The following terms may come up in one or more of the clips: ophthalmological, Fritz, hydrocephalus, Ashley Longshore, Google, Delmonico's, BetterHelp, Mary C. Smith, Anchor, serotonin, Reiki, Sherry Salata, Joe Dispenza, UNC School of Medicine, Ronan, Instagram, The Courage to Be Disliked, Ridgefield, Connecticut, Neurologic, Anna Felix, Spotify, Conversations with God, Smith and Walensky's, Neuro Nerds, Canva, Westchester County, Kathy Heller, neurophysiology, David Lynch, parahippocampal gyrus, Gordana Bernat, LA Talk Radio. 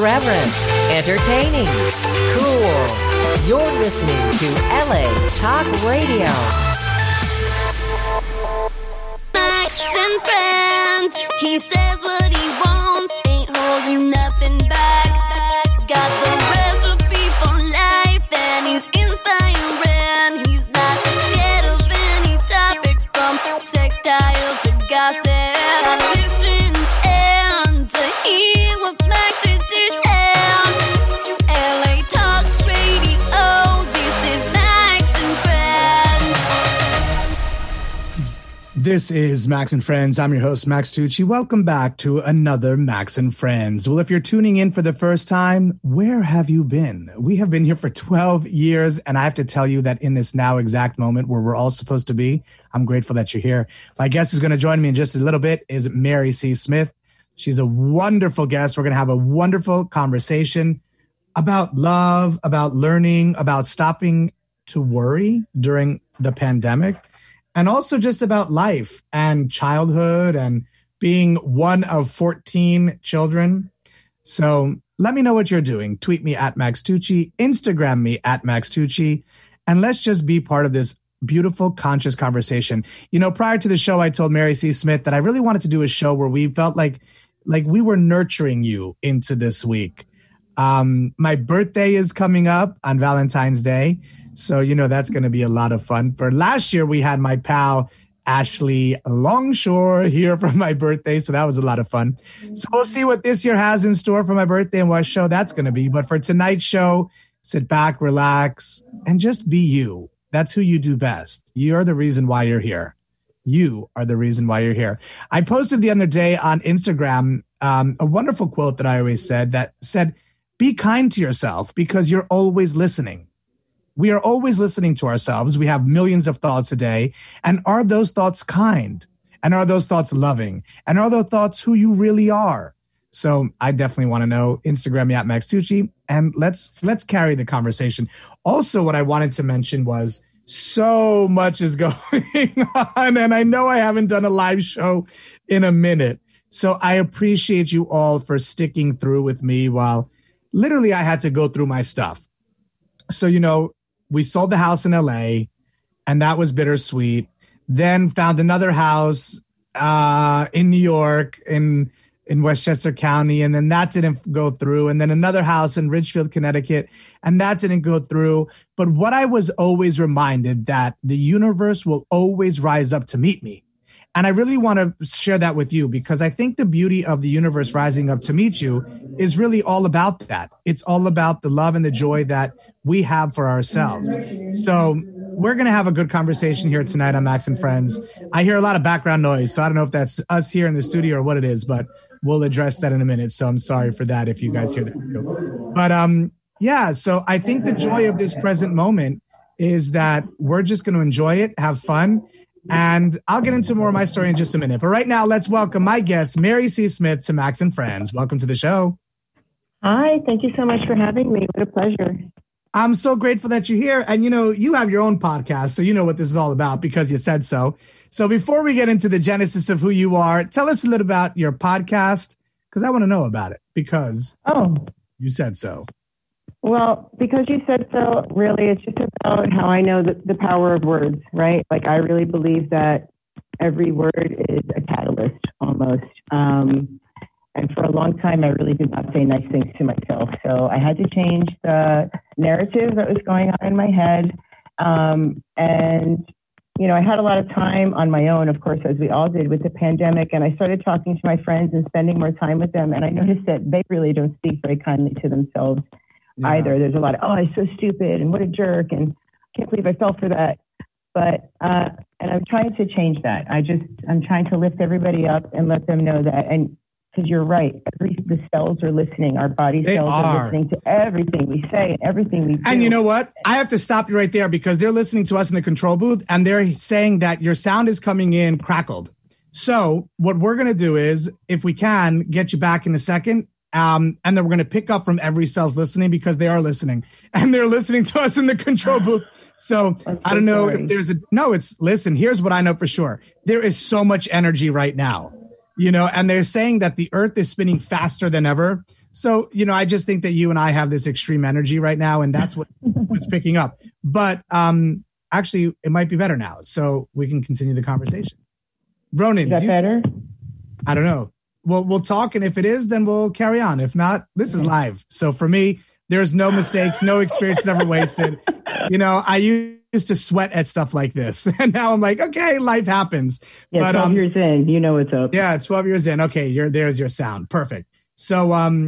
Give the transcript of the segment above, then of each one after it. irreverent, entertaining, cool. You're listening to LA Talk Radio. Max and Friends. He says what he wants. Ain't holding nothing back. Got the recipe for life, and he's inspiring. He's not scared of any topic, from sextile to gossip. Listen and to hear what Max is dishing. LA Talk Radio, this is Max and Friends. This is Max and Friends. I'm your host, Max Tucci. Welcome back to another Max and Friends. Well, if you're tuning in for the first time, where have you been? We have been here for 12 years, and I have to tell you that in this now exact moment where we're all supposed to be, I'm grateful that you're here. My guest who's going to join me in just a little bit is Mary C. Smith. She's a wonderful guest. We're going to have a wonderful conversation about love, about learning, about stopping to worry during the pandemic, and also just about life and childhood and being one of 14 children. So let me know what you're doing. Tweet me at Max Tucci, Instagram me at Max Tucci, and let's just be part of this beautiful, conscious conversation. You know, prior to the show, I told Mary C. Smith that I really wanted to do a show where we felt like we were nurturing you into this week. My birthday is coming up on Valentine's Day. So, you know, that's going to be a lot of fun. For last year, we had my pal, Ashley Longshore, here for my birthday. So that was a lot of fun. So we'll see what this year has in store for my birthday and what show that's going to be. But for tonight's show, sit back, relax, and just be you. That's who you do best. You're the reason why you're here. You are the reason why you're here. I posted the other day on Instagram a wonderful quote that I always said that said, be kind to yourself because you're always listening. We are always listening to ourselves. We have millions of thoughts a day. And are those thoughts kind? And are those thoughts loving? And are those thoughts who you really are? So I definitely want to know. Instagram me at Max Tucci, and let's carry the conversation. Also, what I wanted to mention was so much is going on, and I know I haven't done a live show in a minute. So I appreciate you all for sticking through with me while literally I had to go through my stuff. So, you know, we sold the house in LA, and that was bittersweet. Then found another house in New York, in Westchester County, and then that didn't go through. And then another house in Ridgefield, Connecticut, and that didn't go through. But what I was always reminded that the universe will always rise up to meet me. And I really want to share that with you because I think the beauty of the universe rising up to meet you is really all about that. It's all about the love and the joy that we have for ourselves. So we're going to have a good conversation here tonight on Max and Friends. I hear a lot of background noise, so I don't know if that's us here in the studio or what it is, but we'll address that in a minute. So I'm sorry for that if you guys hear that. But yeah, so I think the joy of this present moment is that we're just going to enjoy it, have fun, and I'll get into more of my story in just a minute. But right now, let's welcome my guest, Mary C. Smith, to Max and Friends. Welcome to the show. Hi, thank you so much for having me. What a pleasure. I'm so grateful that you're here. And, you know, you have your own podcast, so you know what this is all about because you said so. So before we get into the genesis of who you are, tell us a little about your podcast, because I want to know about it, because you said so. Well, because you said so, really, it's just about how I know the power of words, right? Like, I really believe that every word is a catalyst, almost. And for a long time, I really did not say nice things to myself. So I had to change the narrative that was going on in my head. And, you know, I had a lot of time on my own, of course, as we all did with the pandemic. And I started talking to my friends and spending more time with them. And I noticed that they really don't speak very kindly to themselves either. There's a lot of, oh, I'm so stupid and what a jerk. And I can't believe I fell for that. But, and I'm trying to change that. I'm trying to lift everybody up and let them know that. And, because you're right. The cells are listening. Our body cells are listening to everything we say and everything we do. And you know what? I have to stop you right there because they're listening to us in the control booth and they're saying that your sound is coming in crackled. So what we're going to do is, if we can, get you back in a second. And then we're going to pick up from every cell's listening because they are listening and they're listening to us in the control booth. So I don't know if there's a, no, it's listen, here's what I know for sure. There is so much energy right now. You know, and they're saying that the earth is spinning faster than ever. So, you know, I just think that you and I have this extreme energy right now, and that's what's picking up. But actually, it might be better now, so we can continue the conversation. Ronan, is that better? I don't know. Well, we'll talk, and if it is, then we'll carry on. If not, this is live. So for me, there's no mistakes, no experience ever wasted. You know, I used to sweat at stuff like this, and now I'm like, okay, life happens. Yeah, but 12 years in, you know it's up. Yeah, 12 years in. Okay, there's your sound. Perfect. So,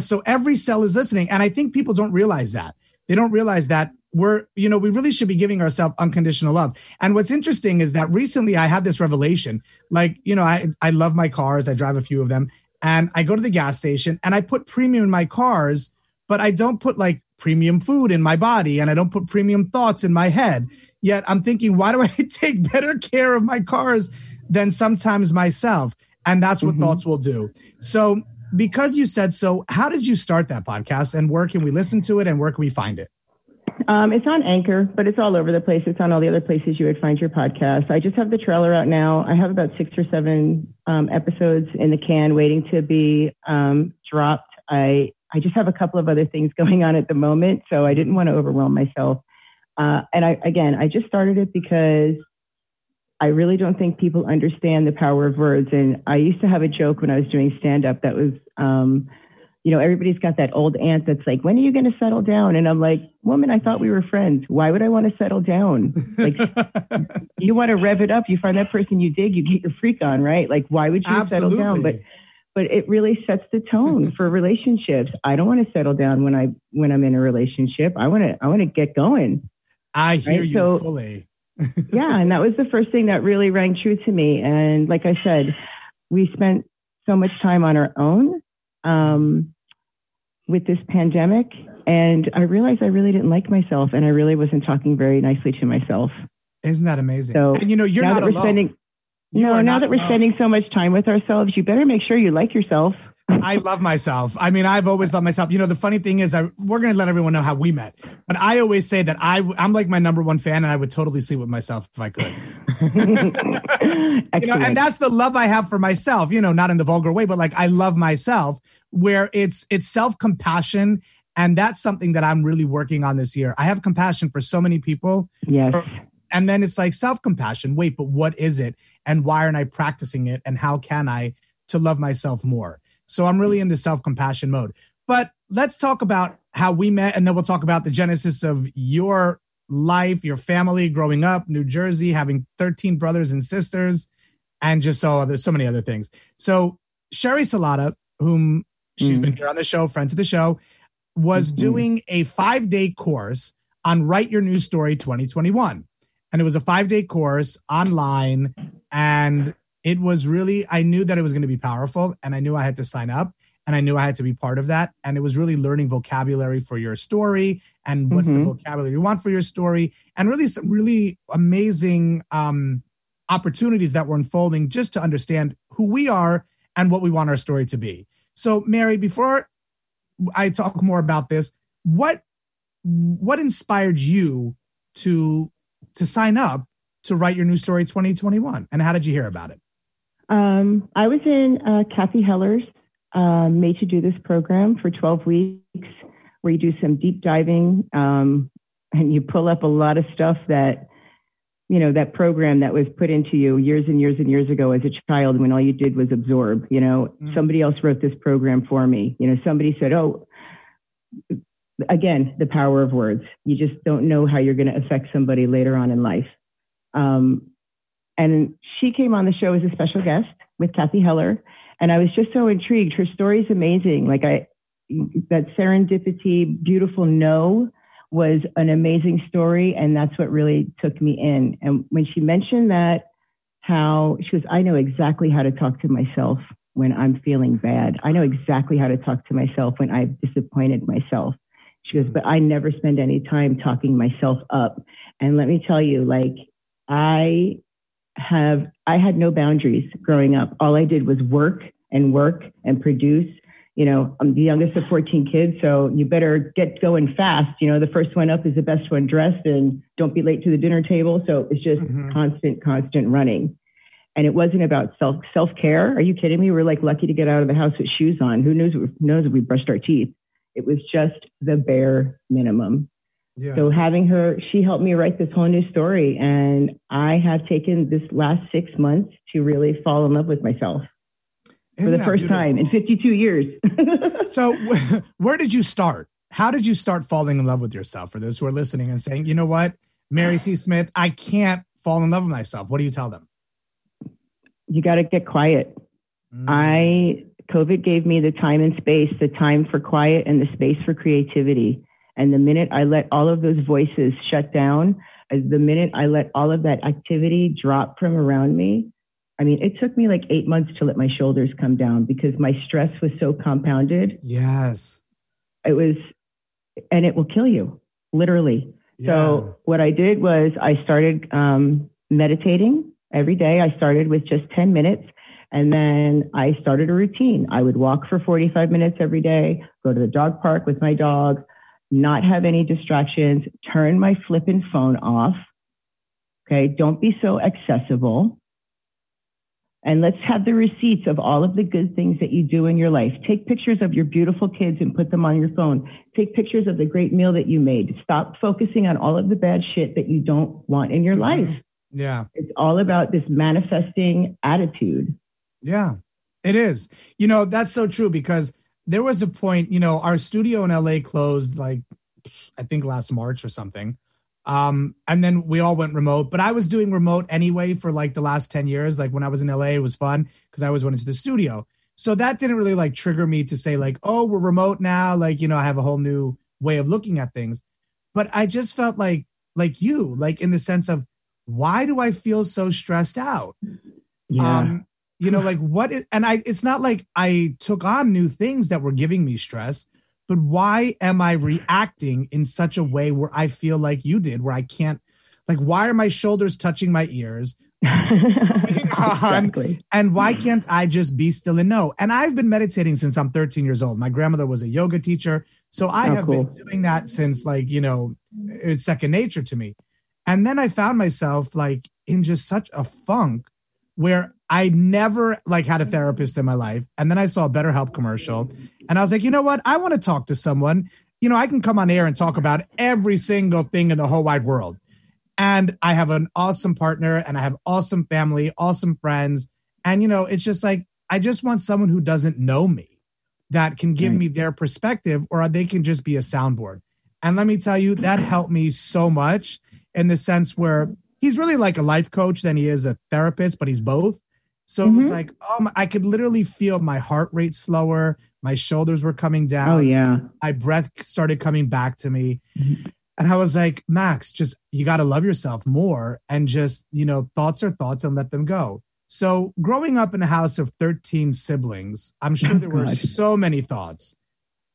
so every cell is listening, and I think people don't realize that. They don't realize that we really should be giving ourselves unconditional love. And what's interesting is that recently I had this revelation, like, you know, I love my cars. I drive a few of them, and I go to the gas station and I put premium in my cars, but I don't put like premium food in my body, and I don't put premium thoughts in my head. Yet I'm thinking, why do I take better care of my cars than sometimes myself? And that's what thoughts will do. So because you said so, how did you start that podcast, and where can we listen to it, and where can we find it? It's on Anchor, but it's all over the place. It's on all the other places you would find your podcast. I just have the trailer out now. I have about 6 or 7 episodes in the can waiting to be dropped. I just have a couple of other things going on at the moment, so I didn't want to overwhelm myself. And I just started it because I really don't think people understand the power of words. And I used to have a joke when I was doing stand-up that was... you know, everybody's got that old aunt that's like, when are you going to settle down? And I'm like, woman, I thought we were friends. Why would I want to settle down? Like, you want to rev it up. You find that person you dig, you get your freak on, right? Like, why would you Absolutely. Settle down? But it really sets the tone for relationships. I don't want to settle down when I'm in a relationship. I want to get going. I hear right? you so, fully. Yeah. And that was the first thing that really rang true to me. And like I said, we spent so much time on our own. With this pandemic, and I realized I really didn't like myself, and I really wasn't talking very nicely to myself. Isn't that amazing? So, and you know, you're not alone. We're spending so much time with ourselves, you better make sure you like yourself. I love myself. I mean, I've always loved myself. You know, the funny thing is we're going to let everyone know how we met, but I always say that I'm like my number one fan, and I would totally sleep with myself if I could. You know, and that's the love I have for myself, you know, not in the vulgar way, but like, I love myself, where it's self-compassion. And that's something that I'm really working on this year. I have compassion for so many people. Yes. And then it's like self-compassion. Wait, but what is it? And why aren't I practicing it? And how can I to love myself more? So I'm really in the self-compassion mode. But let's talk about how we met, and then we'll talk about the genesis of your life, your family, growing up, New Jersey, having 13 brothers and sisters, and just so many other things. So Sherry Salata, whom she's been here on the show, friend to the show, was doing a 5-day course on Write Your News Story 2021. And it was a 5-day course online, and it was really, I knew that it was going to be powerful, and I knew I had to sign up, and I knew I had to be part of that. And it was really learning vocabulary for your story, and what's the vocabulary you want for your story, and really some really amazing opportunities that were unfolding just to understand who we are and what we want our story to be. So Mary, before I talk more about this, what inspired you to sign up to Write Your News Story 2021, and how did you hear about it? I was in Kathy Heller's Made to Do This program for 12 weeks, where you do some deep diving and you pull up a lot of stuff that, you know, that program that was put into you years and years and years ago as a child when all you did was absorb. You know, somebody else wrote this program for me. You know, somebody said, oh, again, the power of words. You just don't know how you're going to affect somebody later on in life. And she came on the show as a special guest with Kathy Heller. And I was just so intrigued. Her story's amazing. Like that serendipity, beautiful no was an amazing story. And that's what really took me in. And when she mentioned that, how she goes, I know exactly how to talk to myself when I'm feeling bad. I know exactly how to talk to myself when I've disappointed myself. She goes, but I never spend any time talking myself up. And let me tell you, like, I had no boundaries growing up. All I did was work and produce. You know, I'm the youngest of 14 kids, so you better get going fast. You know, the first one up is the best one dressed, and don't be late to the dinner table. So it's just constant running. And it wasn't about self-care. Are you kidding me? We're like lucky to get out of the house with shoes on. Who knows if we brushed our teeth? It was just the bare minimum. Yeah. So having her, she helped me write this whole new story. And I have taken this last 6 months to really fall in love with myself. Isn't for the first time in 52 years. So where did you start? How did you start falling in love with yourself? For those who are listening and saying, you know what, Mary C. Smith, I can't fall in love with myself. What do you tell them? You got to get quiet. COVID gave me the time and space, the time for quiet and the space for creativity. And the minute I let all of those voices shut down, the minute I let all of that activity drop from around me, I mean, it took me like 8 months to let my shoulders come down because my stress was so compounded. Yes. It was, and it will kill you, literally. Yeah. So what I did was I started meditating every day. I started with just 10 minutes. And then I started a routine. I would walk for 45 minutes every day, go to the dog park with my dog, not have any distractions, turn my flippin' phone off. Okay. Don't be so accessible. And let's have the receipts of all of the good things that you do in your life. Take pictures of your beautiful kids and put them on your phone. Take pictures of the great meal that you made. Stop focusing on all of the bad shit that you don't want in your life. Yeah. It's all about this manifesting attitude. Yeah, it is. You know, that's so true because there was a point, you know, our studio in LA closed like, I think last March or something. And then we all went remote, but I was doing remote anyway for like the last 10 years. Like when I was in LA, it was fun because I always went into the studio. So that didn't really like trigger me to say like, oh, we're remote now. Like, you know, I have a whole new way of looking at things, but I just felt like in the sense of why do I feel so stressed out? Yeah. You know, like what is, and it's not like I took on new things that were giving me stress. But why am I reacting in such a way where I feel like you did, where I can't, like, why are my shoulders touching my ears? Exactly. And why can't I just be still and know? And I've been meditating since I'm 13 years old. My grandmother was a yoga teacher. So I have been doing that since like, you know, it's second nature to me. And then I found myself like in just such a funk where I never like had a therapist in my life. And then I saw a BetterHelp commercial and I was like, you know what? I want to talk to someone, you know, I can come on air and talk about every single thing in the whole wide world. And I have an awesome partner and I have awesome family, awesome friends. And, you know, it's just like, I just want someone who doesn't know me that can give me their perspective or they can just be a soundboard. And let me tell you, that helped me so much in the sense where he's really like a life coach than he is a therapist, but he's both. So it was like, I could literally feel my heart rate slower. My shoulders were coming down. Oh, yeah. My breath started coming back to me. And I was like, Max, just, you got to love yourself more and just, you know, thoughts are thoughts and let them go. So growing up in a house of 13 siblings, I'm sure there were so many thoughts.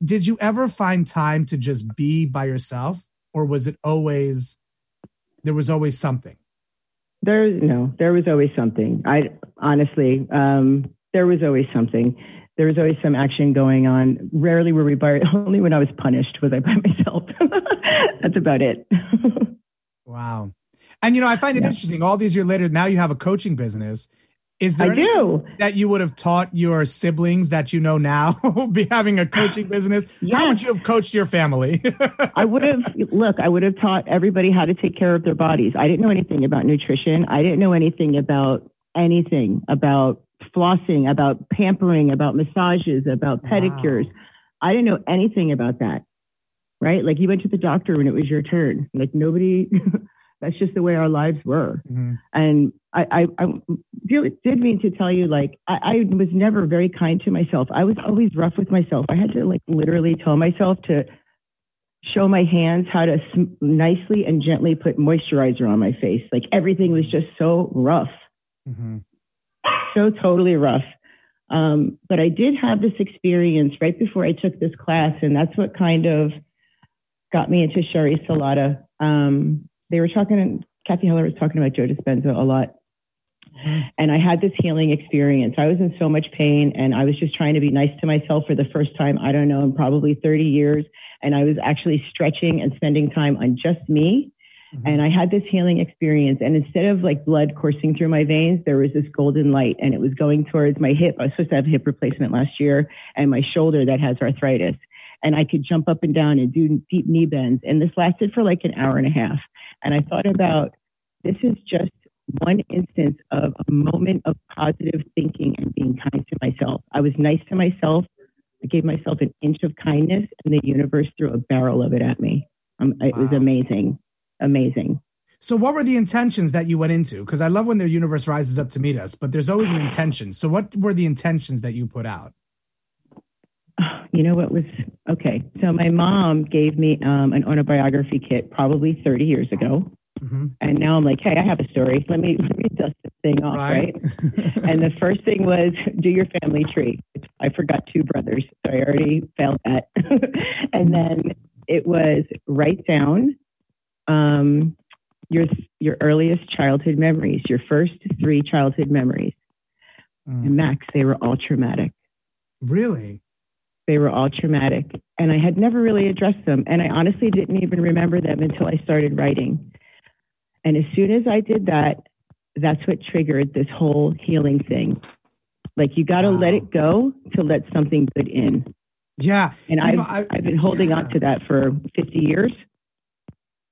Did you ever find time to just be by yourself or was it always... There was always something. There was always something. There was always something. There was always some action going on. Rarely were we by, only when I was punished was I by myself. That's about it. Wow. And, you know, I find it interesting. All these years later, now you have a coaching business. Is there anything that you would have taught your siblings that you know now be having a coaching business? Yeah. How would you have coached your family? I would have taught everybody how to take care of their bodies. I didn't know anything about nutrition. I didn't know anything about flossing, about pampering, about massages, about pedicures. Wow. I didn't know anything about that, right? Like you went to the doctor when it was your turn. Like nobody... That's just the way our lives were. Mm-hmm. And I did mean to tell you, like, I was never very kind to myself. I was always rough with myself. I had to like literally tell myself to show my hands how to nicely and gently put moisturizer on my face. Like everything was just so rough, so totally rough. But I did have this experience right before I took this class. And that's what kind of got me into Sherry Salata. They were talking, Kathy Heller was talking about Joe Dispenza a lot. And I had this healing experience. I was in so much pain and I was just trying to be nice to myself for the first time, I don't know, in probably 30 years. And I was actually stretching and spending time on just me. Mm-hmm. And I had this healing experience. And instead of like blood coursing through my veins, there was this golden light and it was going towards my hip. I was supposed to have hip replacement last year and my shoulder that has arthritis. And I could jump up and down and do deep knee bends. And this lasted for like an hour and a half. And I thought about, this is just one instance of a moment of positive thinking and being kind to myself. I was nice to myself. I gave myself an inch of kindness and the universe threw a barrel of it at me. It was amazing. Amazing. So what were the intentions that you went into? Because I love when the universe rises up to meet us, but there's always an intention. So what were the intentions that you put out? You know what was, okay. So my mom gave me an autobiography kit probably 30 years ago. Mm-hmm. And now I'm like, hey, I have a story. Let me dust this thing off, right? And the first thing was, do your family tree. I forgot two brothers, so I already failed that. And then it was write down your earliest childhood memories, your first three childhood memories. And Max, they were all traumatic. Really? They were all traumatic. And I had never really addressed them. And I honestly didn't even remember them until I started writing. And as soon as I did that, that's what triggered this whole healing thing. Like, you got to let it go to let something good in. Yeah. And I've been holding on to that for 50 years.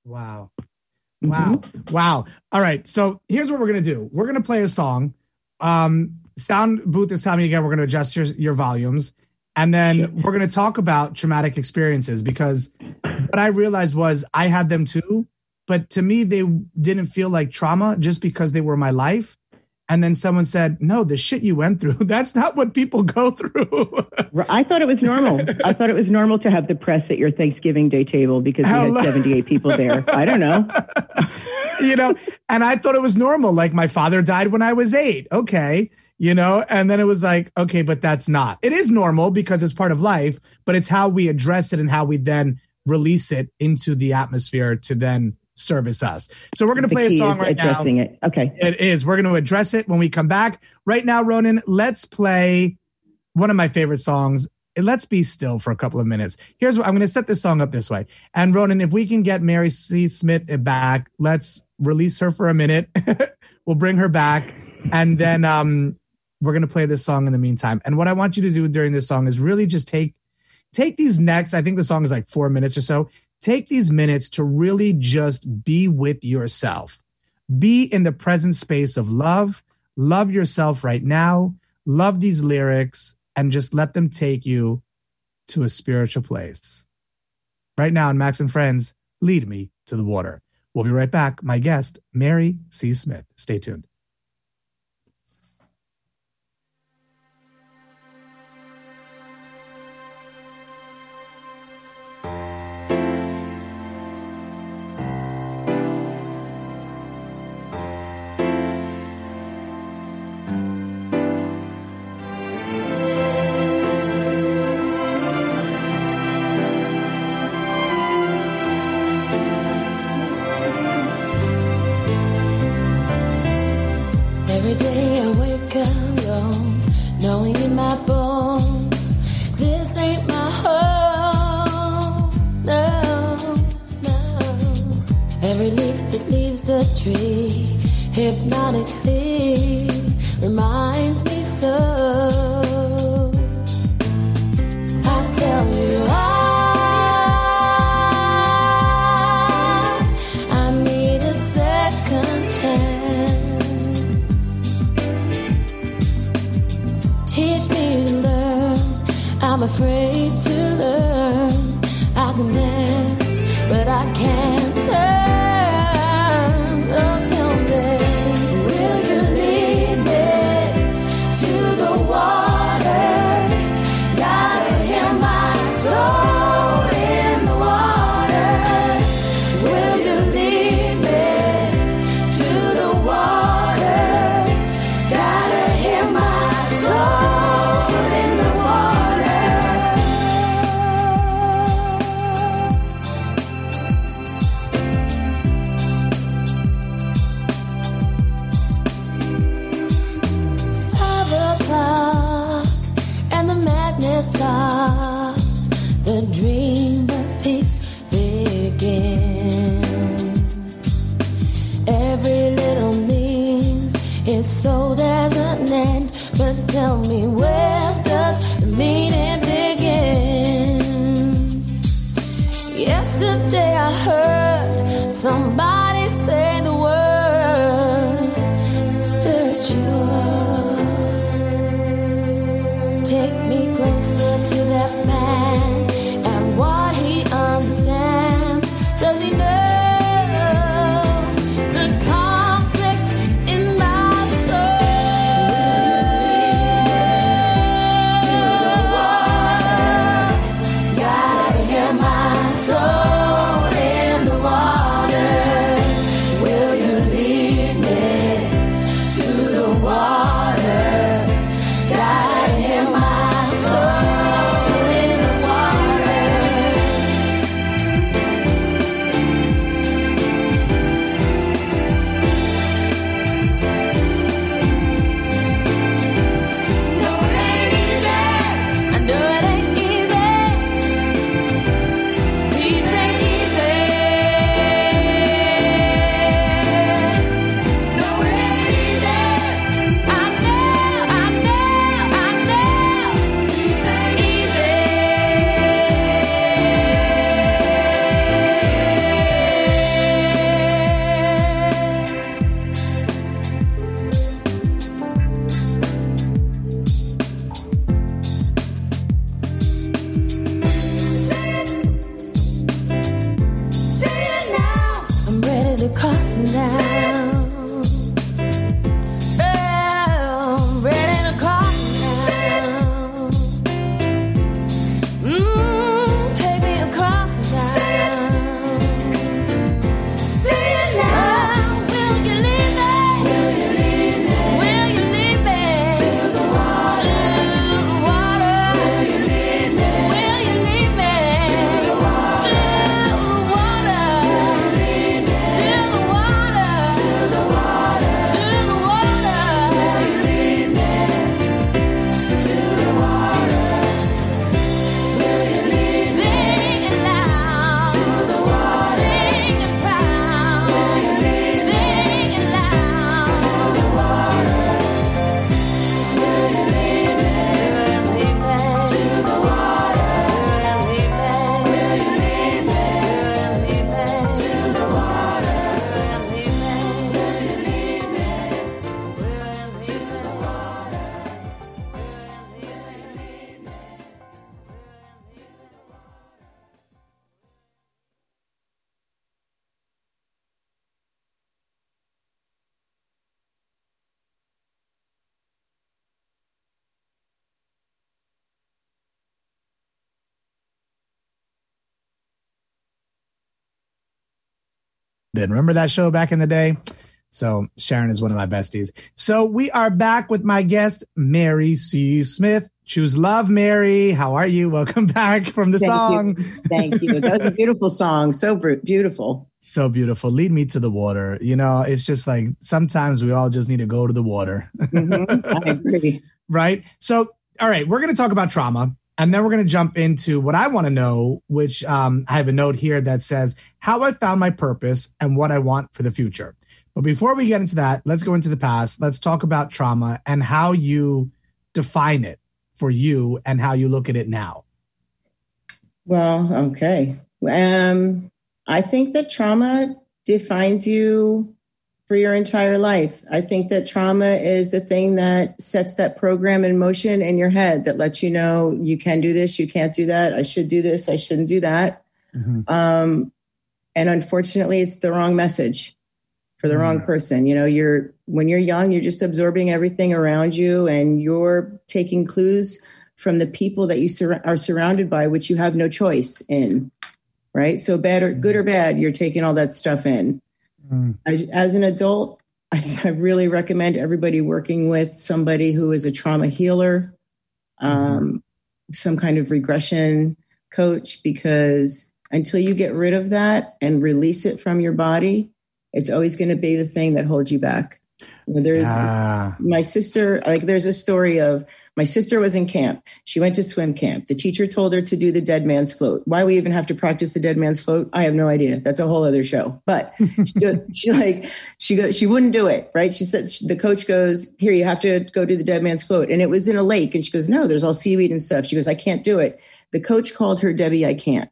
Wow. Wow. Mm-hmm. Wow. All right. So here's what we're going to do. We're going to play a song. Sound booth is telling me again, we're going to adjust your volumes. And then we're going to talk about traumatic experiences, because what I realized was I had them too. But to me, they didn't feel like trauma just because they were my life. And then someone said, no, the shit you went through, that's not what people go through. I thought it was normal. I thought it was normal to have the press at your Thanksgiving Day table because you had 78 people there. I don't know. And I thought it was normal. Like, my father died when I was 8. Okay. And then it was like, okay, but that's not. It is normal because it's part of life, but it's how we address it and how we then release it into the atmosphere to then service us. So we're going to play a song right now. It. Okay. It is. We're going to address it when we come back. Right now, Ronan, let's play one of my favorite songs. Let's be still for a couple of minutes. Here's what I'm going to set this song up this way. And Ronan, if we can get Mary C. Smith back, let's release her for a minute. We'll bring her back. And then we're going to play this song in the meantime. And what I want you to do during this song is really just take these next, I think the song is like 4 minutes or so. Take these minutes to really just be with yourself. Be in the present space of love. Love yourself right now. Love these lyrics and just let them take you to a spiritual place. Right now on Max and Friends, lead me to the water. We'll be right back. My guest, Mary C. Smith. Stay tuned. A tree hypnotically reminds me so. But tell me, where does the meaning begin? Yesterday I heard somebody say the word spiritual. Take me closer to that man and what he understands. Does he know? Remember that show back in the day? So Sharon is one of my besties. So we are back with my guest, Mary C. Smith. Choose Love, Mary. How are you? Welcome back from the song. Thank you. That was a beautiful song. So beautiful. So beautiful. Lead me to the water. You know, it's just like sometimes we all just need to go to the water. I agree. Right? So, all right, we're going to talk about trauma. And then we're going to jump into what I want to know, which I have a note here that says how I found my purpose and what I want for the future. But before we get into that, let's go into the past. Let's talk about trauma and how you define it for you and how you look at it now. Well, okay. I think that trauma defines you for your entire life. I think that trauma is the thing that sets that program in motion in your head that lets you know you can do this, you can't do that, I should do this, I shouldn't do that. Mm-hmm. And unfortunately, it's the wrong message for the mm-hmm. wrong person. You know, when you're young, you're just absorbing everything around you and you're taking clues from the people that you are surrounded by, which you have no choice in, right? So bad or good or bad, you're taking all that stuff in. As an adult, I really recommend everybody working with somebody who is a trauma healer, some kind of regression coach, because until you get rid of that and release it from your body, it's always going to be the thing that holds you back. My sister, like there's a story of my sister was in camp. She went to swim camp. The teacher told her to do the dead man's float. Why we even have to practice the dead man's float, I have no idea. That's a whole other show. But she wouldn't do it, right? She said, the coach goes, here, you have to go do the dead man's float. And it was in a lake. And she goes, no, there's all seaweed and stuff. She goes, I can't do it. The coach called her Debbie I Can't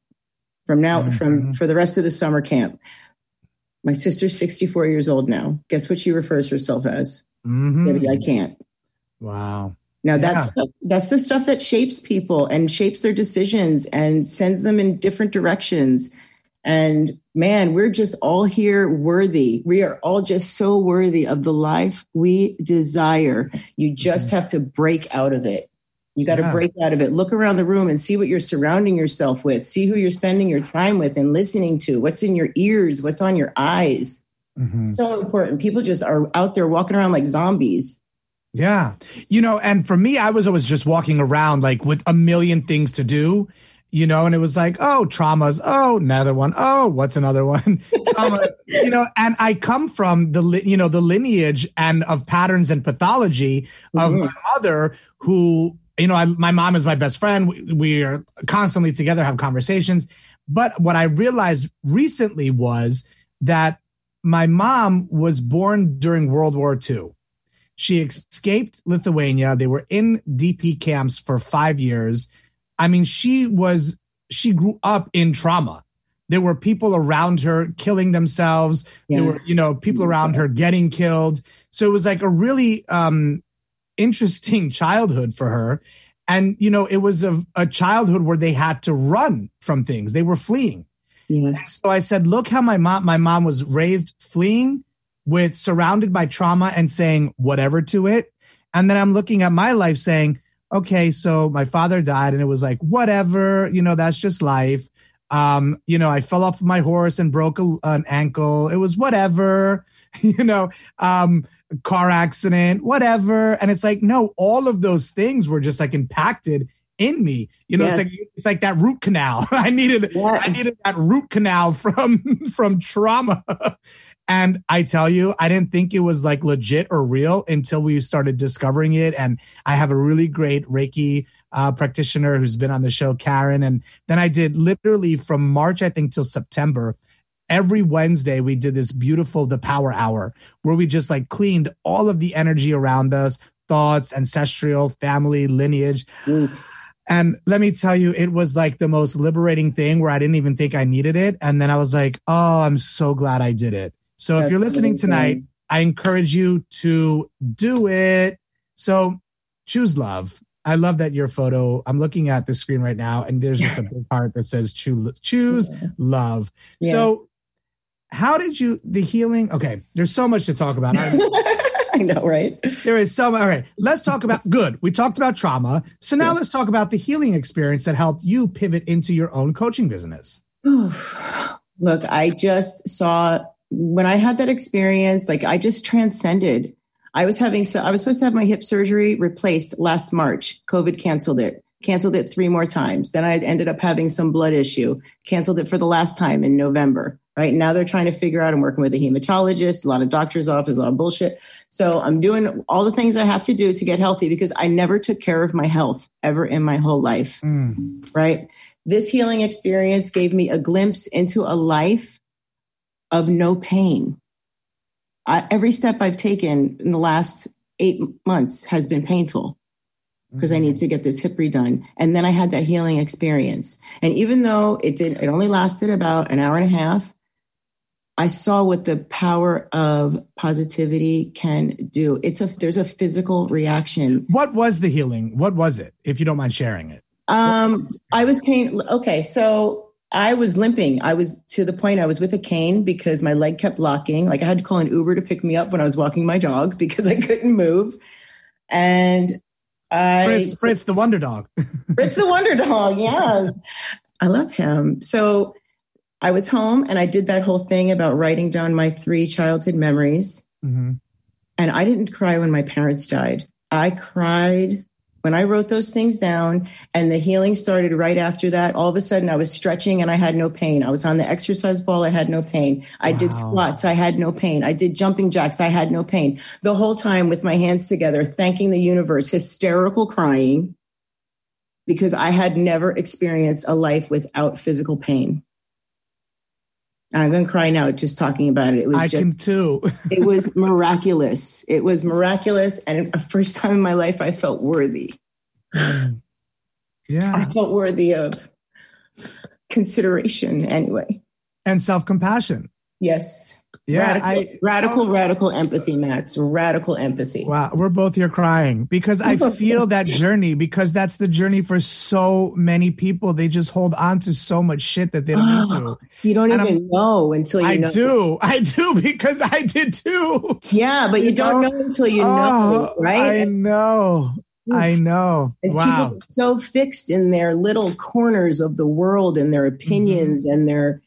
for the rest of the summer camp. My sister's 64 years old now. Guess what she refers herself as? Mm-hmm. Debbie I Can't. Wow. Now that's the stuff that shapes people and shapes their decisions and sends them in different directions. And man, we're just all here worthy. We are all just so worthy of the life we desire. You just have to break out of it. You got to break out of it. Look around the room and see what you're surrounding yourself with. See who you're spending your time with and listening to. What's in your ears? What's on your eyes? Mm-hmm. So important. People just are out there walking around like zombies. Yeah. You know, and for me, I was always just walking around like with a million things to do, you know, and it was like, oh, traumas. Oh, another one. Oh, what's another one? Trauma, you know, and I come from the lineage and of patterns and pathology of my mother who, you know, my mom is my best friend. We are constantly together, have conversations. But what I realized recently was that my mom was born during World War II. She escaped Lithuania. They were in DP camps for 5 years. I mean, she grew up in trauma. There were people around her killing themselves. Yes. There were, you know, people around her getting killed. So it was like a really interesting childhood for her. And, you know, it was a childhood where they had to run from things. They were fleeing. Yes. So I said, look how my mom was raised fleeing, with surrounded by trauma and saying whatever to it. And then I'm looking at my life saying, okay, so my father died and it was like, whatever, you know, that's just life. You know, I fell off my horse and broke an ankle. It was whatever, you know, car accident, whatever. And it's like, no, all of those things were just like impacted in me, you know. Yes. It's like that root canal. I needed that root canal from trauma. And I tell you, I didn't think it was like legit or real until we started discovering it. And I have a really great Reiki practitioner who's been on the show, Karen. And then I did literally from March, I think, till September. Every Wednesday, we did this beautiful The Power Hour where we just like cleaned all of the energy around us, thoughts, ancestral, family, lineage. Ooh. And let me tell you, it was like the most liberating thing where I didn't even think I needed it. And then I was like, oh, I'm so glad I did it. So if you're listening tonight, I encourage you to do it. So choose love. I love that your photo, I'm looking at the screen right now, and there's just a big heart that says choose love. Yes. So how did you, the healing? Okay, there's so much to talk about. I know, right? There is so much. All right, let's talk about good. We talked about trauma. So now let's talk about the healing experience that helped you pivot into your own coaching business. Look, I just saw when I had that experience, like I just transcended. I was supposed to have my hip surgery replaced last March. COVID canceled it 3 more times. Then I ended up having some blood issue, canceled it for the last time in November. Right now they're trying to figure out, I'm working with a hematologist, a lot of doctor's office, a lot of bullshit. So I'm doing all the things I have to do to get healthy because I never took care of my health ever in my whole life. Mm. Right. This healing experience gave me a glimpse into a life of no pain. Every step I've taken in the last 8 months has been painful because I need to get this hip redone. And then I had that healing experience. And even though it only lasted about an hour and a half, I saw what the power of positivity can do. There's a physical reaction. What was the healing? What was it? If you don't mind sharing it. I was pain. Okay. So I was limping. I was to the point I was with a cane because my leg kept locking. Like I had to call an Uber to pick me up when I was walking my dog because I couldn't move. And Fritz, the wonder dog. Fritz, the wonder dog. Yes. I love him. So I was home and I did that whole thing about writing down my 3 childhood memories. Mm-hmm. And I didn't cry when my parents died. I cried When I wrote those things down and the healing started right after that, all of a sudden I was stretching and I had no pain. I was on the exercise ball. I had no pain. I did squats. I had no pain. I did jumping jacks. I had no pain. The whole time with my hands together, thanking the universe, hysterical crying, because I had never experienced a life without physical pain. And I'm going to cry now just talking about it. I can too. It was miraculous. It was miraculous. And the first time in my life, I felt worthy. Yeah. I felt worthy of consideration anyway. And self-compassion. Yes. Yeah. Radical empathy, Max. Radical empathy. Wow. We're both here crying because I feel that journey, because that's the journey for so many people. They just hold on to so much shit that they don't need to. You don't know until you know. I do because I did too. Yeah, but you don't know until you know, right? I know. I know. It's wow. People so fixed in their little corners of the world and their opinions and their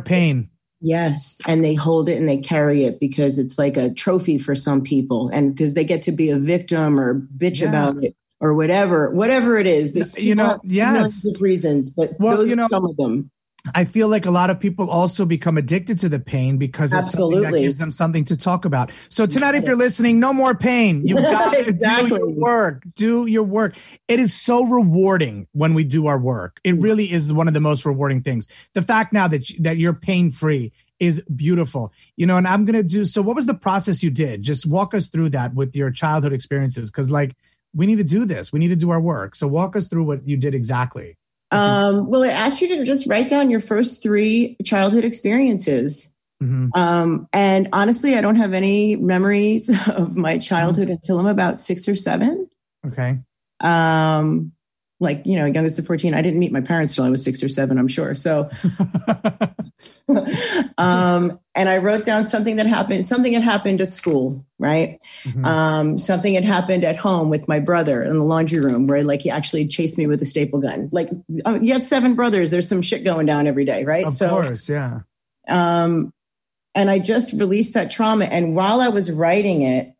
pain. Yes. And they hold it and they carry it because it's like a trophy for some people. And because they get to be a victim or bitch about it or whatever it is. There's millions of reasons, but those are some of them. I feel like a lot of people also become addicted to the pain because it's something that gives them something to talk about. So tonight, if you're listening, no more pain. You've got to do your work. Do your work. It is so rewarding when we do our work. It really is one of the most rewarding things. The fact now that you're pain-free is beautiful. And I'm going to do... So what was the process you did? Just walk us through that with your childhood experiences, because we need to do this. We need to do our work. So walk us through what you did exactly. Well, it asked you to just write down your first 3 childhood experiences. Mm-hmm. And honestly, I don't have any memories of my childhood until I'm about 6 or 7. Okay. Youngest of 14. I didn't meet my parents till I was 6 or 7, I'm sure. So, and I wrote down something that happened at school, right? Mm-hmm. Something had happened at home with my brother in the laundry room where he actually chased me with a staple gun. You had 7 brothers. There's some shit going down every day, right? Of course. Yeah. And I just released that trauma. And while I was writing it,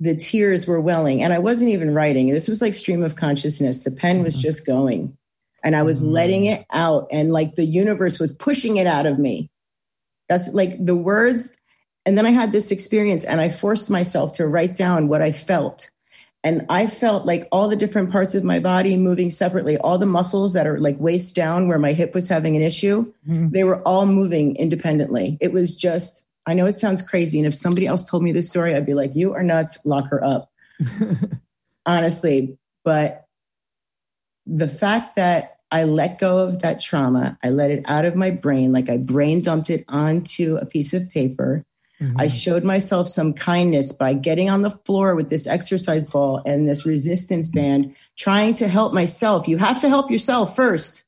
the tears were welling, and I wasn't even writing. This was stream of consciousness. The pen was just going, and I was letting it out. And the universe was pushing it out of me. That's the words. And then I had this experience, and I forced myself to write down what I felt. And I felt all the different parts of my body moving separately, all the muscles that are waist down where my hip was having an issue. Mm-hmm. They were all moving independently. It was just, I know it sounds crazy. And if somebody else told me this story, I'd be like, you are nuts, lock her up. Honestly. But the fact that I let go of that trauma, I let it out of my brain. I brain dumped it onto a piece of paper. Mm-hmm. I showed myself some kindness by getting on the floor with this exercise ball and this resistance band, trying to help myself. You have to help yourself first.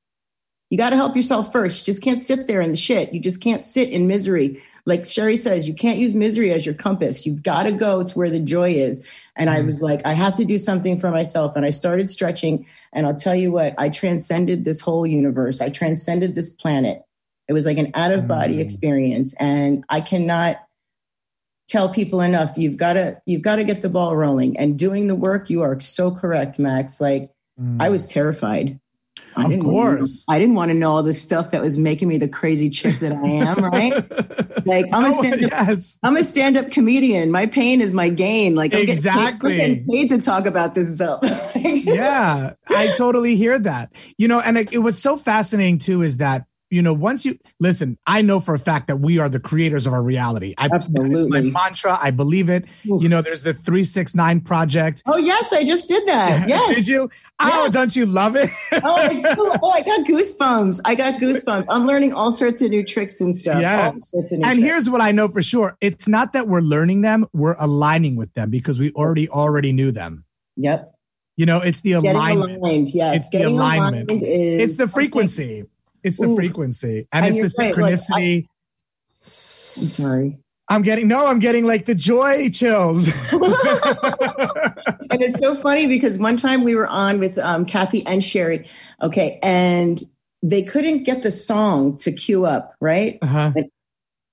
You got to help yourself first. You just can't sit there in the shit. You just can't sit in misery. Like Sherry says, you can't use misery as your compass. You've got to go to where the joy is. And I was I have to do something for myself. And I started stretching. And I'll tell you what, I transcended this whole universe. I transcended this planet. It was an out-of-body experience. And I cannot tell people enough, you've got to get the ball rolling. And doing the work, you are so correct, Max. I was terrified. Of course. I didn't want to know all this stuff that was making me the crazy chick that I am, right? I'm a stand-up comedian. My pain is my gain. Exactly. I'm getting paid to talk about this stuff. Yeah, I totally hear that. And what's so fascinating too is that, once you listen, I know for a fact that we are the creators of our reality. Absolutely. It's my mantra. I believe it. Oof. There's the 369 project. Oh, yes. I just did that. Yes. Did you? Yes. Oh, don't you love it? Oh, I got goosebumps. I'm learning all sorts of new tricks and stuff. Yes. Here's what I know for sure. It's not that we're learning them. We're aligning with them because we already knew them. Yep. It's the alignment. Getting aligned. It's the frequency. It's the frequency and it's the synchronicity. I'm sorry. I'm getting the joy chills. And it's so funny because one time we were on with Kathy and Sherry. Okay. And they couldn't get the song to queue up. Right. Uh-huh.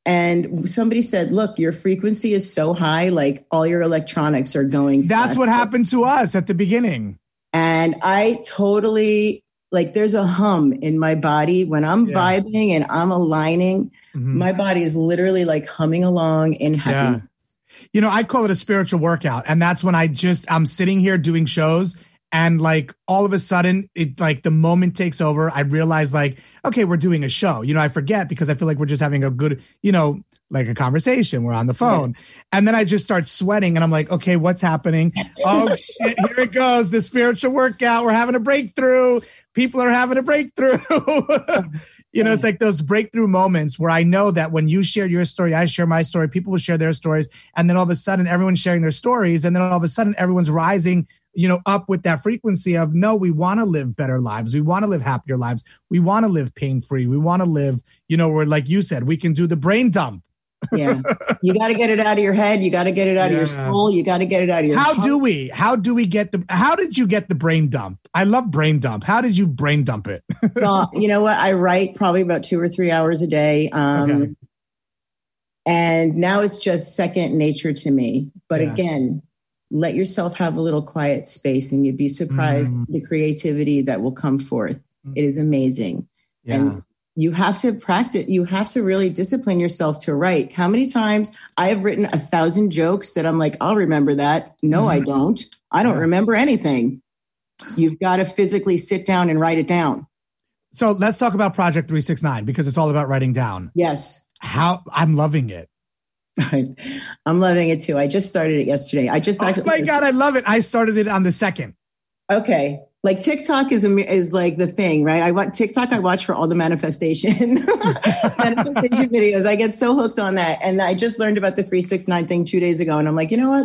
And somebody said, look, your frequency is so high. All your electronics are going. That's what happened to us at the beginning. And I totally, like, there's a hum in my body when I'm vibing and I'm aligning. Mm-hmm. My body is literally like humming along in happiness. Yeah. You know, I call it a spiritual workout. And that's when I'm sitting here doing shows and like all of a sudden it, like the moment takes over. I realize like, okay, we're doing a show. You know, I forget because I feel like we're just having a good, you know, like a conversation. We're on the phone. And then I just start sweating and I'm like, okay, what's happening? Oh shit, here it goes. The spiritual workout. We're having a breakthrough. People are having a breakthrough. You know, it's like those breakthrough moments where I know that when you share your story, I share my story, people will share their stories. And then all of a sudden everyone's sharing their stories. And then all of a sudden everyone's rising, you know, up with that frequency of, no, we want to live better lives. We want to live happier lives. We want to live pain-free. We want to live, you know, where, like you said, we can do the brain dump. Yeah. You got to get it out of your head. You got to get it out of your soul. You got to get it out of your heart. How do we get the, how did you get the brain dump? I love brain dump. How did you brain dump it? Well, you know what? I write probably about 2 or 3 hours a day. Okay. And now it's just second nature to me. But again, let yourself have a little quiet space and you'd be surprised the creativity that will come forth. It is amazing. Yeah. And you have to practice. You have to really discipline yourself to write. How many times I have written 1,000 jokes that I'm like, I'll remember that. No, I don't. I don't remember anything. You've got to physically sit down and write it down. So let's talk about Project 369 because it's all about writing down. Yes. I'm loving it. I'm loving it too. I just started it yesterday. Oh my God, I love it. I started it on the 2nd. Okay. Like TikTok is like the thing, right? I want TikTok. I watch for all the manifestation videos. I get so hooked on that. And I just learned about the 369 thing 2 days ago. And I'm like, you know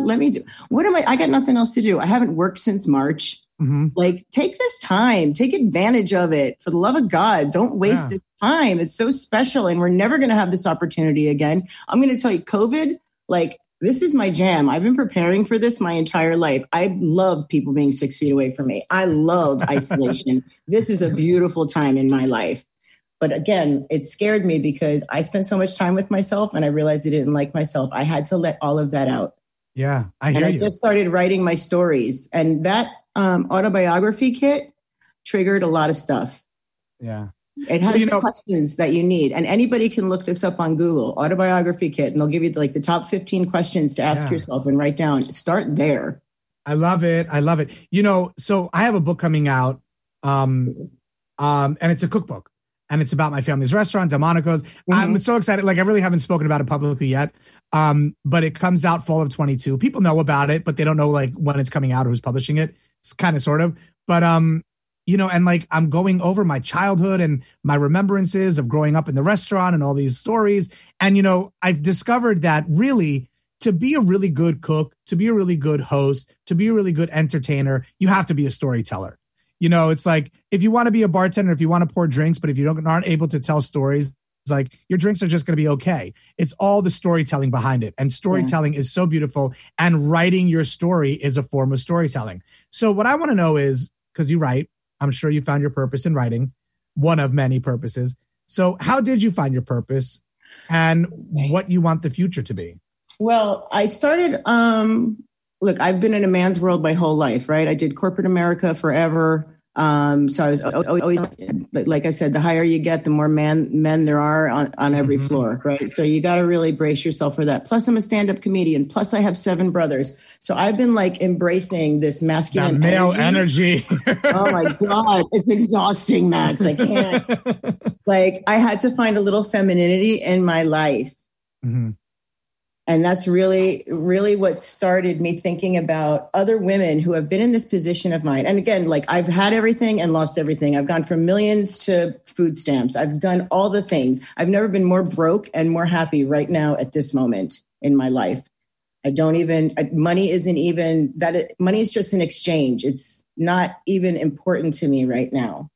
what? I got nothing else to do. I haven't worked since March. Mm-hmm. Like, take this time, take advantage of it for the love of God. Don't waste this time. It's so special. And we're never going to have this opportunity again. I'm going to tell you, COVID, like, this is my jam. I've been preparing for this my entire life. I love people being 6 feet away from me. I love isolation. This is a beautiful time in my life. But again, it scared me because I spent so much time with myself and I realized I didn't like myself. I had to let all of that out. Yeah, I hear you. And I just started writing my stories. And that autobiography kit triggered a lot of stuff. Yeah. It has the questions that you need. And anybody can look this up on Google, autobiography kit, and they'll give you like the top 15 questions to ask yourself and write down. Start there. I love it. I love it. You know, so I have a book coming out and it's a cookbook and it's about my family's restaurant, Delmonico's. Mm-hmm. I'm so excited. Like, I really haven't spoken about it publicly yet, but it comes out fall of 22. People know about it, but they don't know like when it's coming out or who's publishing it. It's kind of sort of, but, you know, and like I'm going over my childhood and my remembrances of growing up in the restaurant and all these stories. And, you know, I've discovered that really to be a really good cook, to be a really good host, to be a really good entertainer, you have to be a storyteller. You know, it's like if you want to be a bartender, if you want to pour drinks, but if you aren't able to tell stories, it's like your drinks are just going to be okay. It's all the storytelling behind it. And storytelling is so beautiful. And writing your story is a form of storytelling. So what I want to know is, because you write, I'm sure you found your purpose in writing, one of many purposes. So how did you find your purpose and what you want the future to be? Well, I started, look, I've been in a man's world my whole life, right? I did corporate America forever. So I was always, like I said, the higher you get, the more men there are on every floor, right? So you got to really brace yourself for that. Plus I'm a stand-up comedian. Plus I have 7 brothers. So I've been like embracing this masculine male energy. Oh my God. It's exhausting, Max. I can't. Like, I had to find a little femininity in my life. Mm-hmm. And that's really, really what started me thinking about other women who have been in this position of mine. And again, like, I've had everything and lost everything. I've gone from millions to food stamps. I've done all the things. I've never been more broke and more happy right now at this moment in my life. Money is just an exchange. It's not even important to me right now.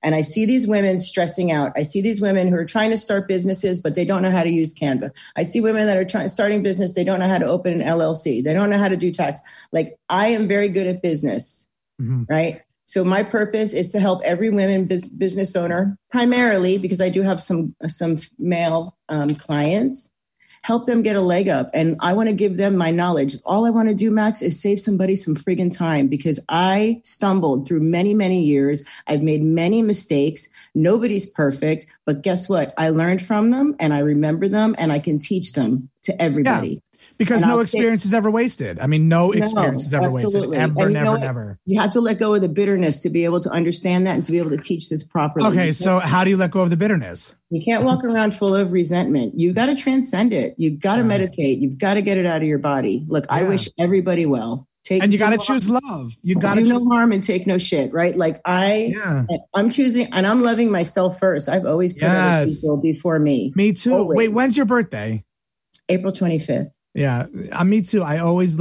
And I see these women stressing out. I see these women who are trying to start businesses, but they don't know how to use Canva. I see women that are starting business. They don't know how to open an LLC. They don't know how to do tax. Like, I am very good at business, right? So my purpose is to help every woman business owner, primarily because I do have some male clients, help them get a leg up. And I want to give them my knowledge. All I want to do, Max, is save somebody some friggin' time, because I stumbled through many, many years. I've made many mistakes. Nobody's perfect. But guess what? I learned from them and I remember them and I can teach them to everybody. Yeah. Because no experience is ever wasted. I mean, no experience is ever wasted. Ever, never, never. You have to let go of the bitterness to be able to understand that and to be able to teach this properly. Okay, so how do you let go of the bitterness? You can't walk around full of resentment. You've got to transcend it. You've got to meditate. You've got to get it out of your body. Look, I wish everybody well. And you got to choose love. You got to do no harm and take no shit, right? Like I'm choosing and I'm loving myself first. I've always put other people before me. Me too. Always. Wait, when's your birthday? April 25th. Yeah, me too. I always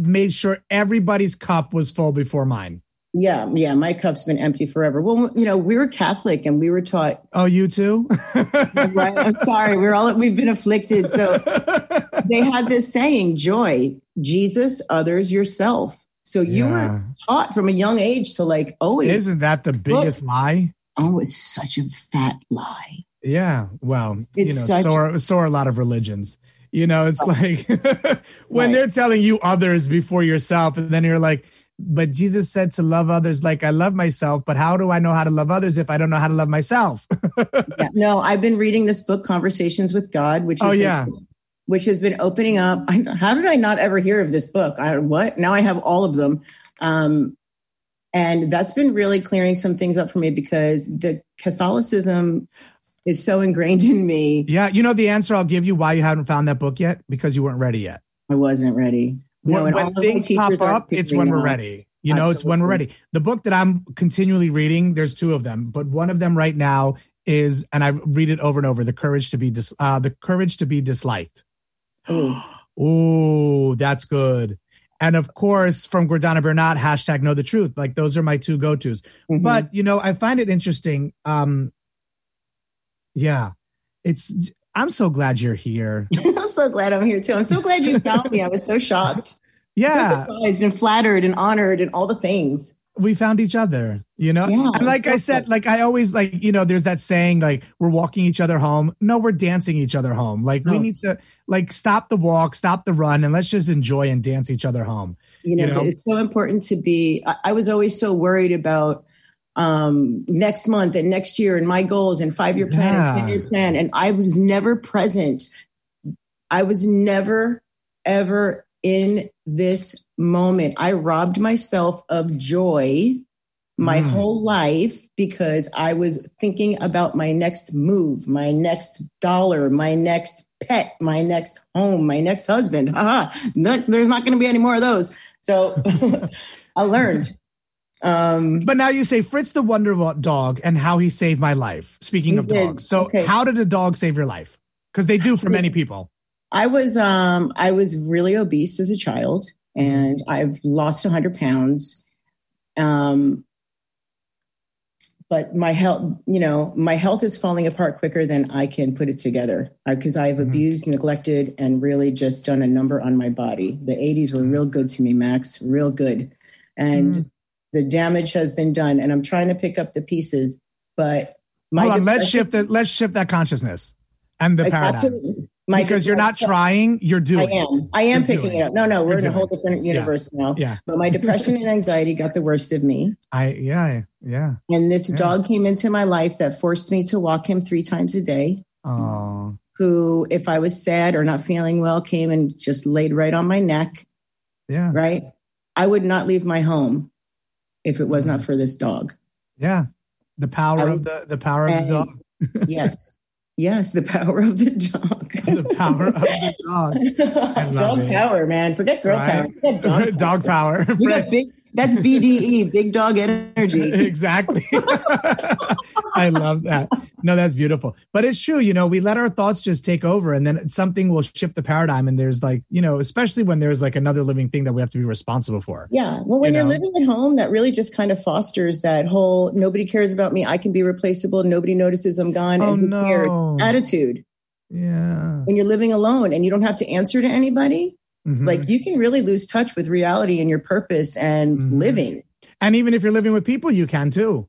made sure everybody's cup was full before mine. Yeah. My cup's been empty forever. Well, you know, we were Catholic and we were taught. Oh, you too? Right? I'm sorry. We've been afflicted. So they had this saying, joy, Jesus, others, yourself. So you were taught from a young age to always. Isn't that the biggest lie? Oh, it's such a fat lie. Yeah. Well, so are a lot of religions. You know, it's when they're telling you others before yourself, and then you're like, but Jesus said to love others like I love myself, but how do I know how to love others if I don't know how to love myself? Yeah. No, I've been reading this book, Conversations with God, which has been opening up. How did I not ever hear of this book? Now I have all of them. And that's been really clearing some things up for me, because the Catholicism is so ingrained in me. Yeah, you know the answer I'll give you why you haven't found that book yet? Because you weren't ready yet. I wasn't ready. When things pop up, it's when we're ready. You know, it's when we're ready. The book that I'm continually reading, there's two of them, but one of them right now is, and I read it over and over, The Courage to Be Disliked. Oh, that's good. And of course, from Gordana Bernat, #KnowTheTruth. Those are my two go-tos. Mm-hmm. But, you know, I find it interesting. Yeah, I'm so glad you're here. I'm so glad I'm here too. I'm so glad you found me. I was so shocked. Yeah. So surprised and flattered and honored and all the things. We found each other, you know? Yeah, and I always there's that saying, we're walking each other home. No, we're dancing each other home. We need to stop the walk, stop the run, and let's just enjoy and dance each other home. You know? It's so important to be, I was always so worried about next month and next year and my goals and 5-year plan and 10-year plan. And I was never present. I was never, ever in this moment. I robbed myself of joy my whole life because I was thinking about my next move, my next dollar, my next pet, my next home, my next husband. There's not going to be any more of those. So I learned. But now you say Fritz the Wonder Dog and how he saved my life. Speaking of dogs. So how did a dog save your life? Because they do for many people. I was really obese as a child and I've lost 100 pounds. But my health, is falling apart quicker than I can put it together because I've abused, neglected, and really just done a number on my body. The 80s were real good to me, Max, real good. And the damage has been done, and I'm trying to pick up the pieces. But let's shift that consciousness and the paradigm. Absolutely. Because you're not trying, you're doing. I am picking it up. No, we're in a whole different universe now. Yeah. But my depression and anxiety got the worst of me. And this dog came into my life that forced me to walk him 3 times a day. Oh. Who, if I was sad or not feeling well, came and just laid right on my neck. Yeah. Right. I would not leave my home if it was not for this dog. Yeah. The power of the dog. Yes. Yes. The power of the dog. The power of the dog. Dog power, man. Forget girl power. Forget dog power. That's BDE, big dog energy. Exactly. I love that. No, that's beautiful. But it's true. You know, we let our thoughts just take over and then something will shift the paradigm. And there's especially when there's another living thing that we have to be responsible for. Yeah. Well, when you're living at home, that really just kind of fosters that whole nobody cares about me. I can be replaceable. Nobody notices I'm gone. Oh, and who cares attitude. Yeah. When you're living alone and you don't have to answer to anybody. Mm-hmm. You can really lose touch with reality and your purpose and living. And even if you're living with people, you can too.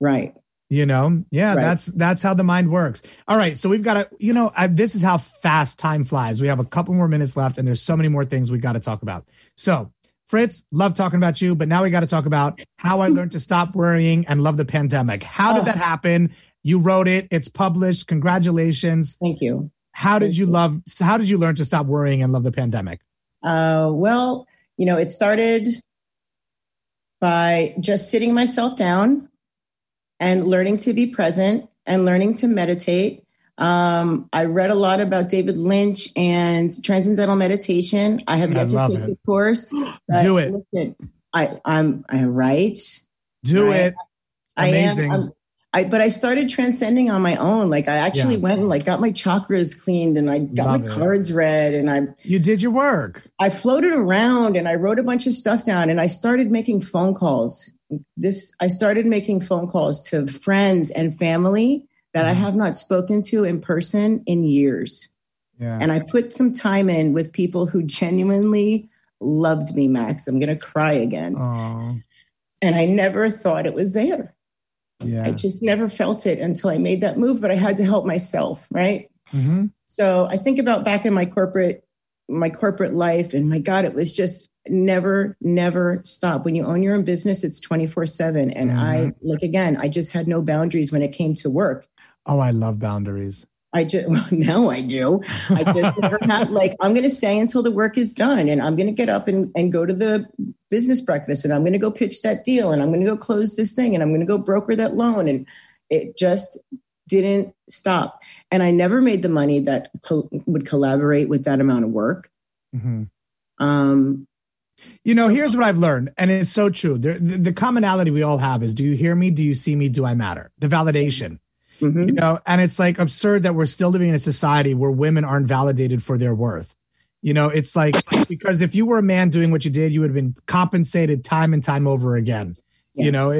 Right. You know? Yeah, right. That's how the mind works. All right. So we've got to, you know, this is how fast time flies. We have a couple more minutes left and there's so many more things we've got to talk about. So Fritz, love talking about you, but now we got to talk about how I learned to stop worrying and love the pandemic. How did that happen? You wrote it. It's published. Congratulations. Thank you. How did you learn to stop worrying and love the pandemic? Well, you know, it started by just sitting myself down and learning to be present and learning to meditate. I read a lot about David Lynch and transcendental meditation. I have yet to take the course. Do it. Listen, I'm right. Do it. Amazing. But I started transcending on my own. Like I actually went and like got my chakras cleaned and I got my cards read and you did your work. I floated around and I wrote a bunch of stuff down and I started making phone calls. I started making phone calls to friends and family that I have not spoken to in person in years. Yeah. And I put some time in with people who genuinely loved me, Max. I'm going to cry again. Aww. And I never thought it was there. Yeah. I just never felt it until I made that move, but I had to help myself. Right. Mm-hmm. So I think about back in my corporate life and my God, it was just never stop. When you own your own business, it's 24/7. And I just had no boundaries when it came to work. Oh, I love boundaries. Now I do. I just never had, like, I'm going to stay until the work is done and I'm going to get up and go to the business breakfast and I'm going to go pitch that deal and I'm going to go close this thing and I'm going to go broker that loan. And it just didn't stop. And I never made the money that would collaborate with that amount of work. Mm-hmm. You know, here's what I've learned, and it's so true. The commonality we all have is, do you hear me? Do you see me? Do I matter? The validation. Mm-hmm. You know, and it's like absurd that we're still living in a society where women aren't validated for their worth. You know, it's like, because if you were a man doing what you did, you would have been compensated time and time over again. Yes. You know, well,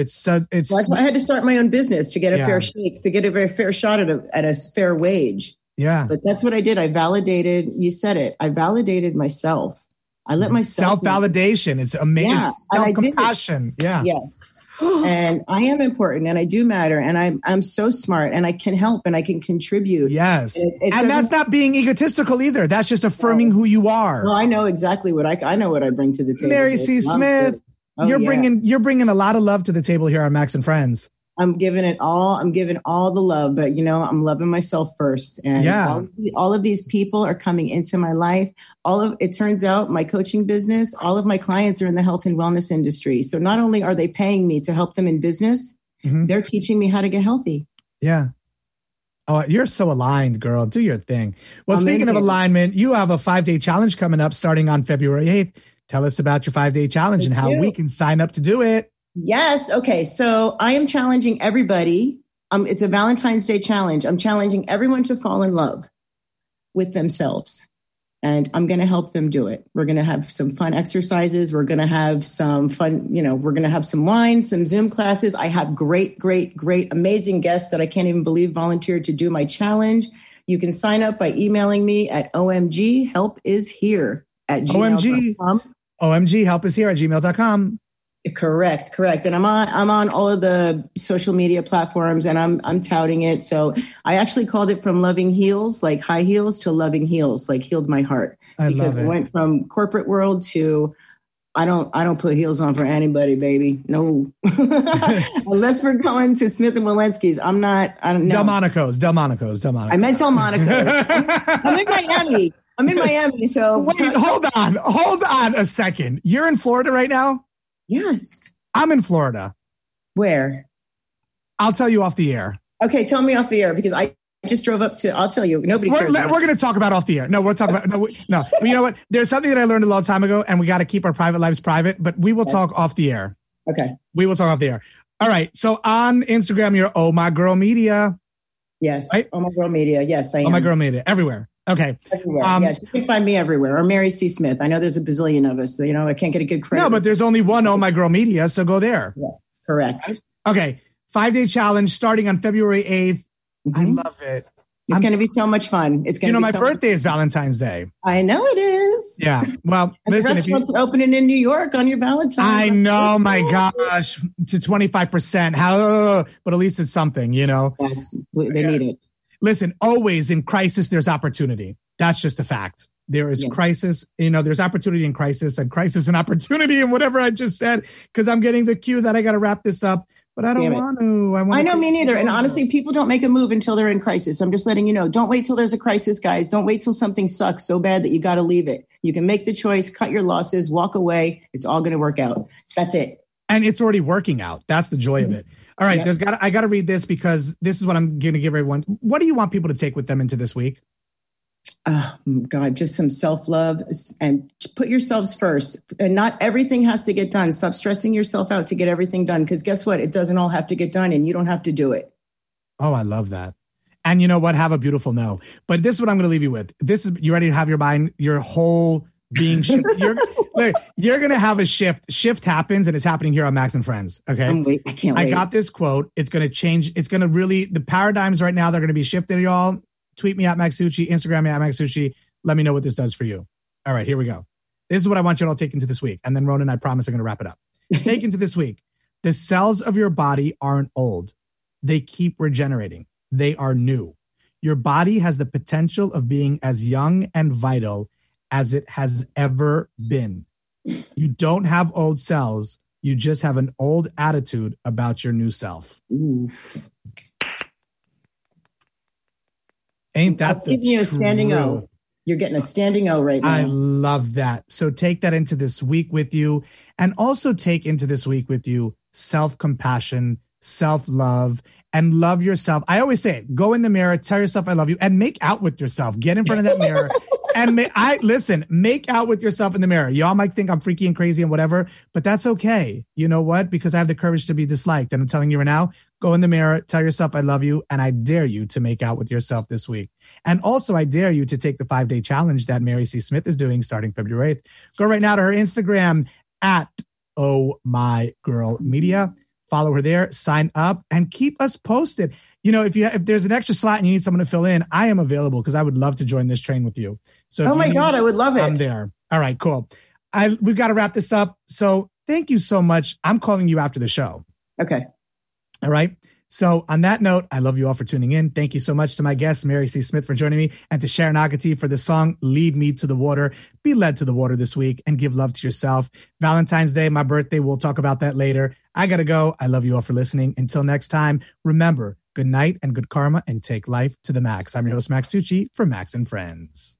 that's why I had to start my own business to get a fair shake, to get a very fair shot at a fair wage. Yeah. But that's what I did. I validated. You said it. I validated myself. I let myself self-validation. It's amazing. Yeah, self-compassion. Yeah. Yes. And I am important and I do matter and I'm so smart and I can help and I can contribute. Yes. And that's not being egotistical either. That's just affirming who you are. Well, I know exactly what I know what I bring to the table. Mary C. Smith, you're bringing a lot of love to the table here on Max and Friends. I'm giving all the love, but you know, I'm loving myself first. And all of these people are coming into my life. It turns out my coaching business, all of my clients are in the health and wellness industry. So not only are they paying me to help them in business, they're teaching me how to get healthy. Yeah. Oh, you're so aligned, girl. Do your thing. Well, speaking of alignment, you have a 5-day challenge coming up starting on February 8th. Tell us about your 5-day challenge and how we can sign up to do it. Yes. Okay. So I am challenging everybody. It's a Valentine's Day challenge. I'm challenging everyone to fall in love with themselves and I'm going to help them do it. We're going to have some fun exercises. We're going to have some fun, you know, we're going to have some wine, some Zoom classes. I have great, amazing guests that I can't even believe volunteered to do my challenge. You can sign up by emailing me at omghelpishere@gmail.com. omghelpishere@gmail.com. Correct. And I'm on all of the social media platforms and I'm touting it. So I actually called it from loving heels, like high heels, to loving heels, like healed my heart. Because I went from corporate world to I don't put heels on for anybody, baby. No. Unless we're going to Smith and Walensky's. I don't know. Delmonico's. I meant Delmonico's. I'm in Miami. So wait, hold on a second. You're in Florida right now? Yes. I'm in Florida. Where? I'll tell you off the air. Okay, tell me off the air because I just drove up to, I'll tell you, nobody cares. We're going to talk about off the air. No, we're talking about, no. You know what? There's something that I learned a long time ago and we got to keep our private lives private, but we will talk off the air. Okay. We will talk off the air. All right. So on Instagram, you're Oh My Girl Media. Yes. Right? Oh My Girl Media. Yes, I am. Oh My Girl Media. Everywhere. Okay. You can find me everywhere. Or Mary C. Smith. I know there's a bazillion of us, so you know I can't get a good credit. No, but there's only one Oh My Girl Media, so go there. Yeah, correct. Okay. 5-day challenge starting on February 8th. Mm-hmm. I love it. It's going to be so much fun. It's going to be so birthday is Valentine's Day. I know it is. Yeah. Well, listen, restaurants opening in New York on your Valentine's. I know, my gosh, to 25%. How? But at least it's something, you know. Yes, they need it. Listen, always in crisis, there's opportunity. That's just a fact. There is crisis, you know, there's opportunity in crisis and opportunity and whatever I just said, because I'm getting the cue that I got to wrap this up. But I don't want to. I know, me neither. And honestly, people don't make a move until they're in crisis. I'm just letting you know. Don't wait till there's a crisis, guys. Don't wait till something sucks so bad that you got to leave it. You can make the choice, cut your losses, walk away. It's all going to work out. That's it. And it's already working out. That's the joy of it. All right. I got to read this because this is what I'm going to give everyone. What do you want people to take with them into this week? Oh, God, just some self-love and put yourselves first. And not everything has to get done. Stop stressing yourself out to get everything done, because guess what? It doesn't all have to get done and you don't have to do it. Oh, I love that. And you know what? Have a beautiful no. But this is what I'm going to leave you with. This is, you ready to have your mind, your whole being shift? You're going to have a shift. Shift happens, and it's happening here on Max and Friends. Okay. I can't wait. I got this quote. It's going to change. It's going to really, the paradigms right now, they're going to be shifted, y'all. Tweet me at Maxucci, Instagram me at Maxucci. Let me know what this does for you. All right, here we go. This is what I want you to all take into this week. And then Ronan, I promise I'm going to wrap it up. Take into this week. The cells of your body aren't old. They keep regenerating. They are new. Your body has the potential of being as young and vital as it has ever been. You don't have old cells. You just have an old attitude about your new self. Ooh. Ain't that I'm giving you a standing O. You're getting a standing O right now. I love that. So take that into this week with you, and also take into this week with you self-compassion, self-love, and love yourself. I always say it. Go in the mirror, tell yourself I love you, and make out with yourself. Get in front of that mirror. And make out with yourself in the mirror. Y'all might think I'm freaky and crazy and whatever, but that's okay. You know what? Because I have the courage to be disliked. And I'm telling you right now, go in the mirror, tell yourself I love you, and I dare you to make out with yourself this week. And also, I dare you to take the 5-day challenge that Mary C. Smith is doing starting February 8th. Go right now to her Instagram at Oh My Girl Media. Follow her there, sign up, and keep us posted. You know, if there's an extra slot and you need someone to fill in, I am available because I would love to join this train with you. So, oh my God, I would love it. I'm there. All right, cool. We've got to wrap this up. So thank you so much. I'm calling you after the show. Okay. All right. So on that note, I love you all for tuning in. Thank you so much to my guest, Mary C. Smith, for joining me, and to Sharon Agati for the song, Lead Me to the Water. Be led to the water this week and give love to yourself. Valentine's Day, my birthday, we'll talk about that later. I got to go. I love you all for listening. Until next time, remember, good night and good karma, and take life to the max. I'm your host, Max Tucci, for Max and Friends.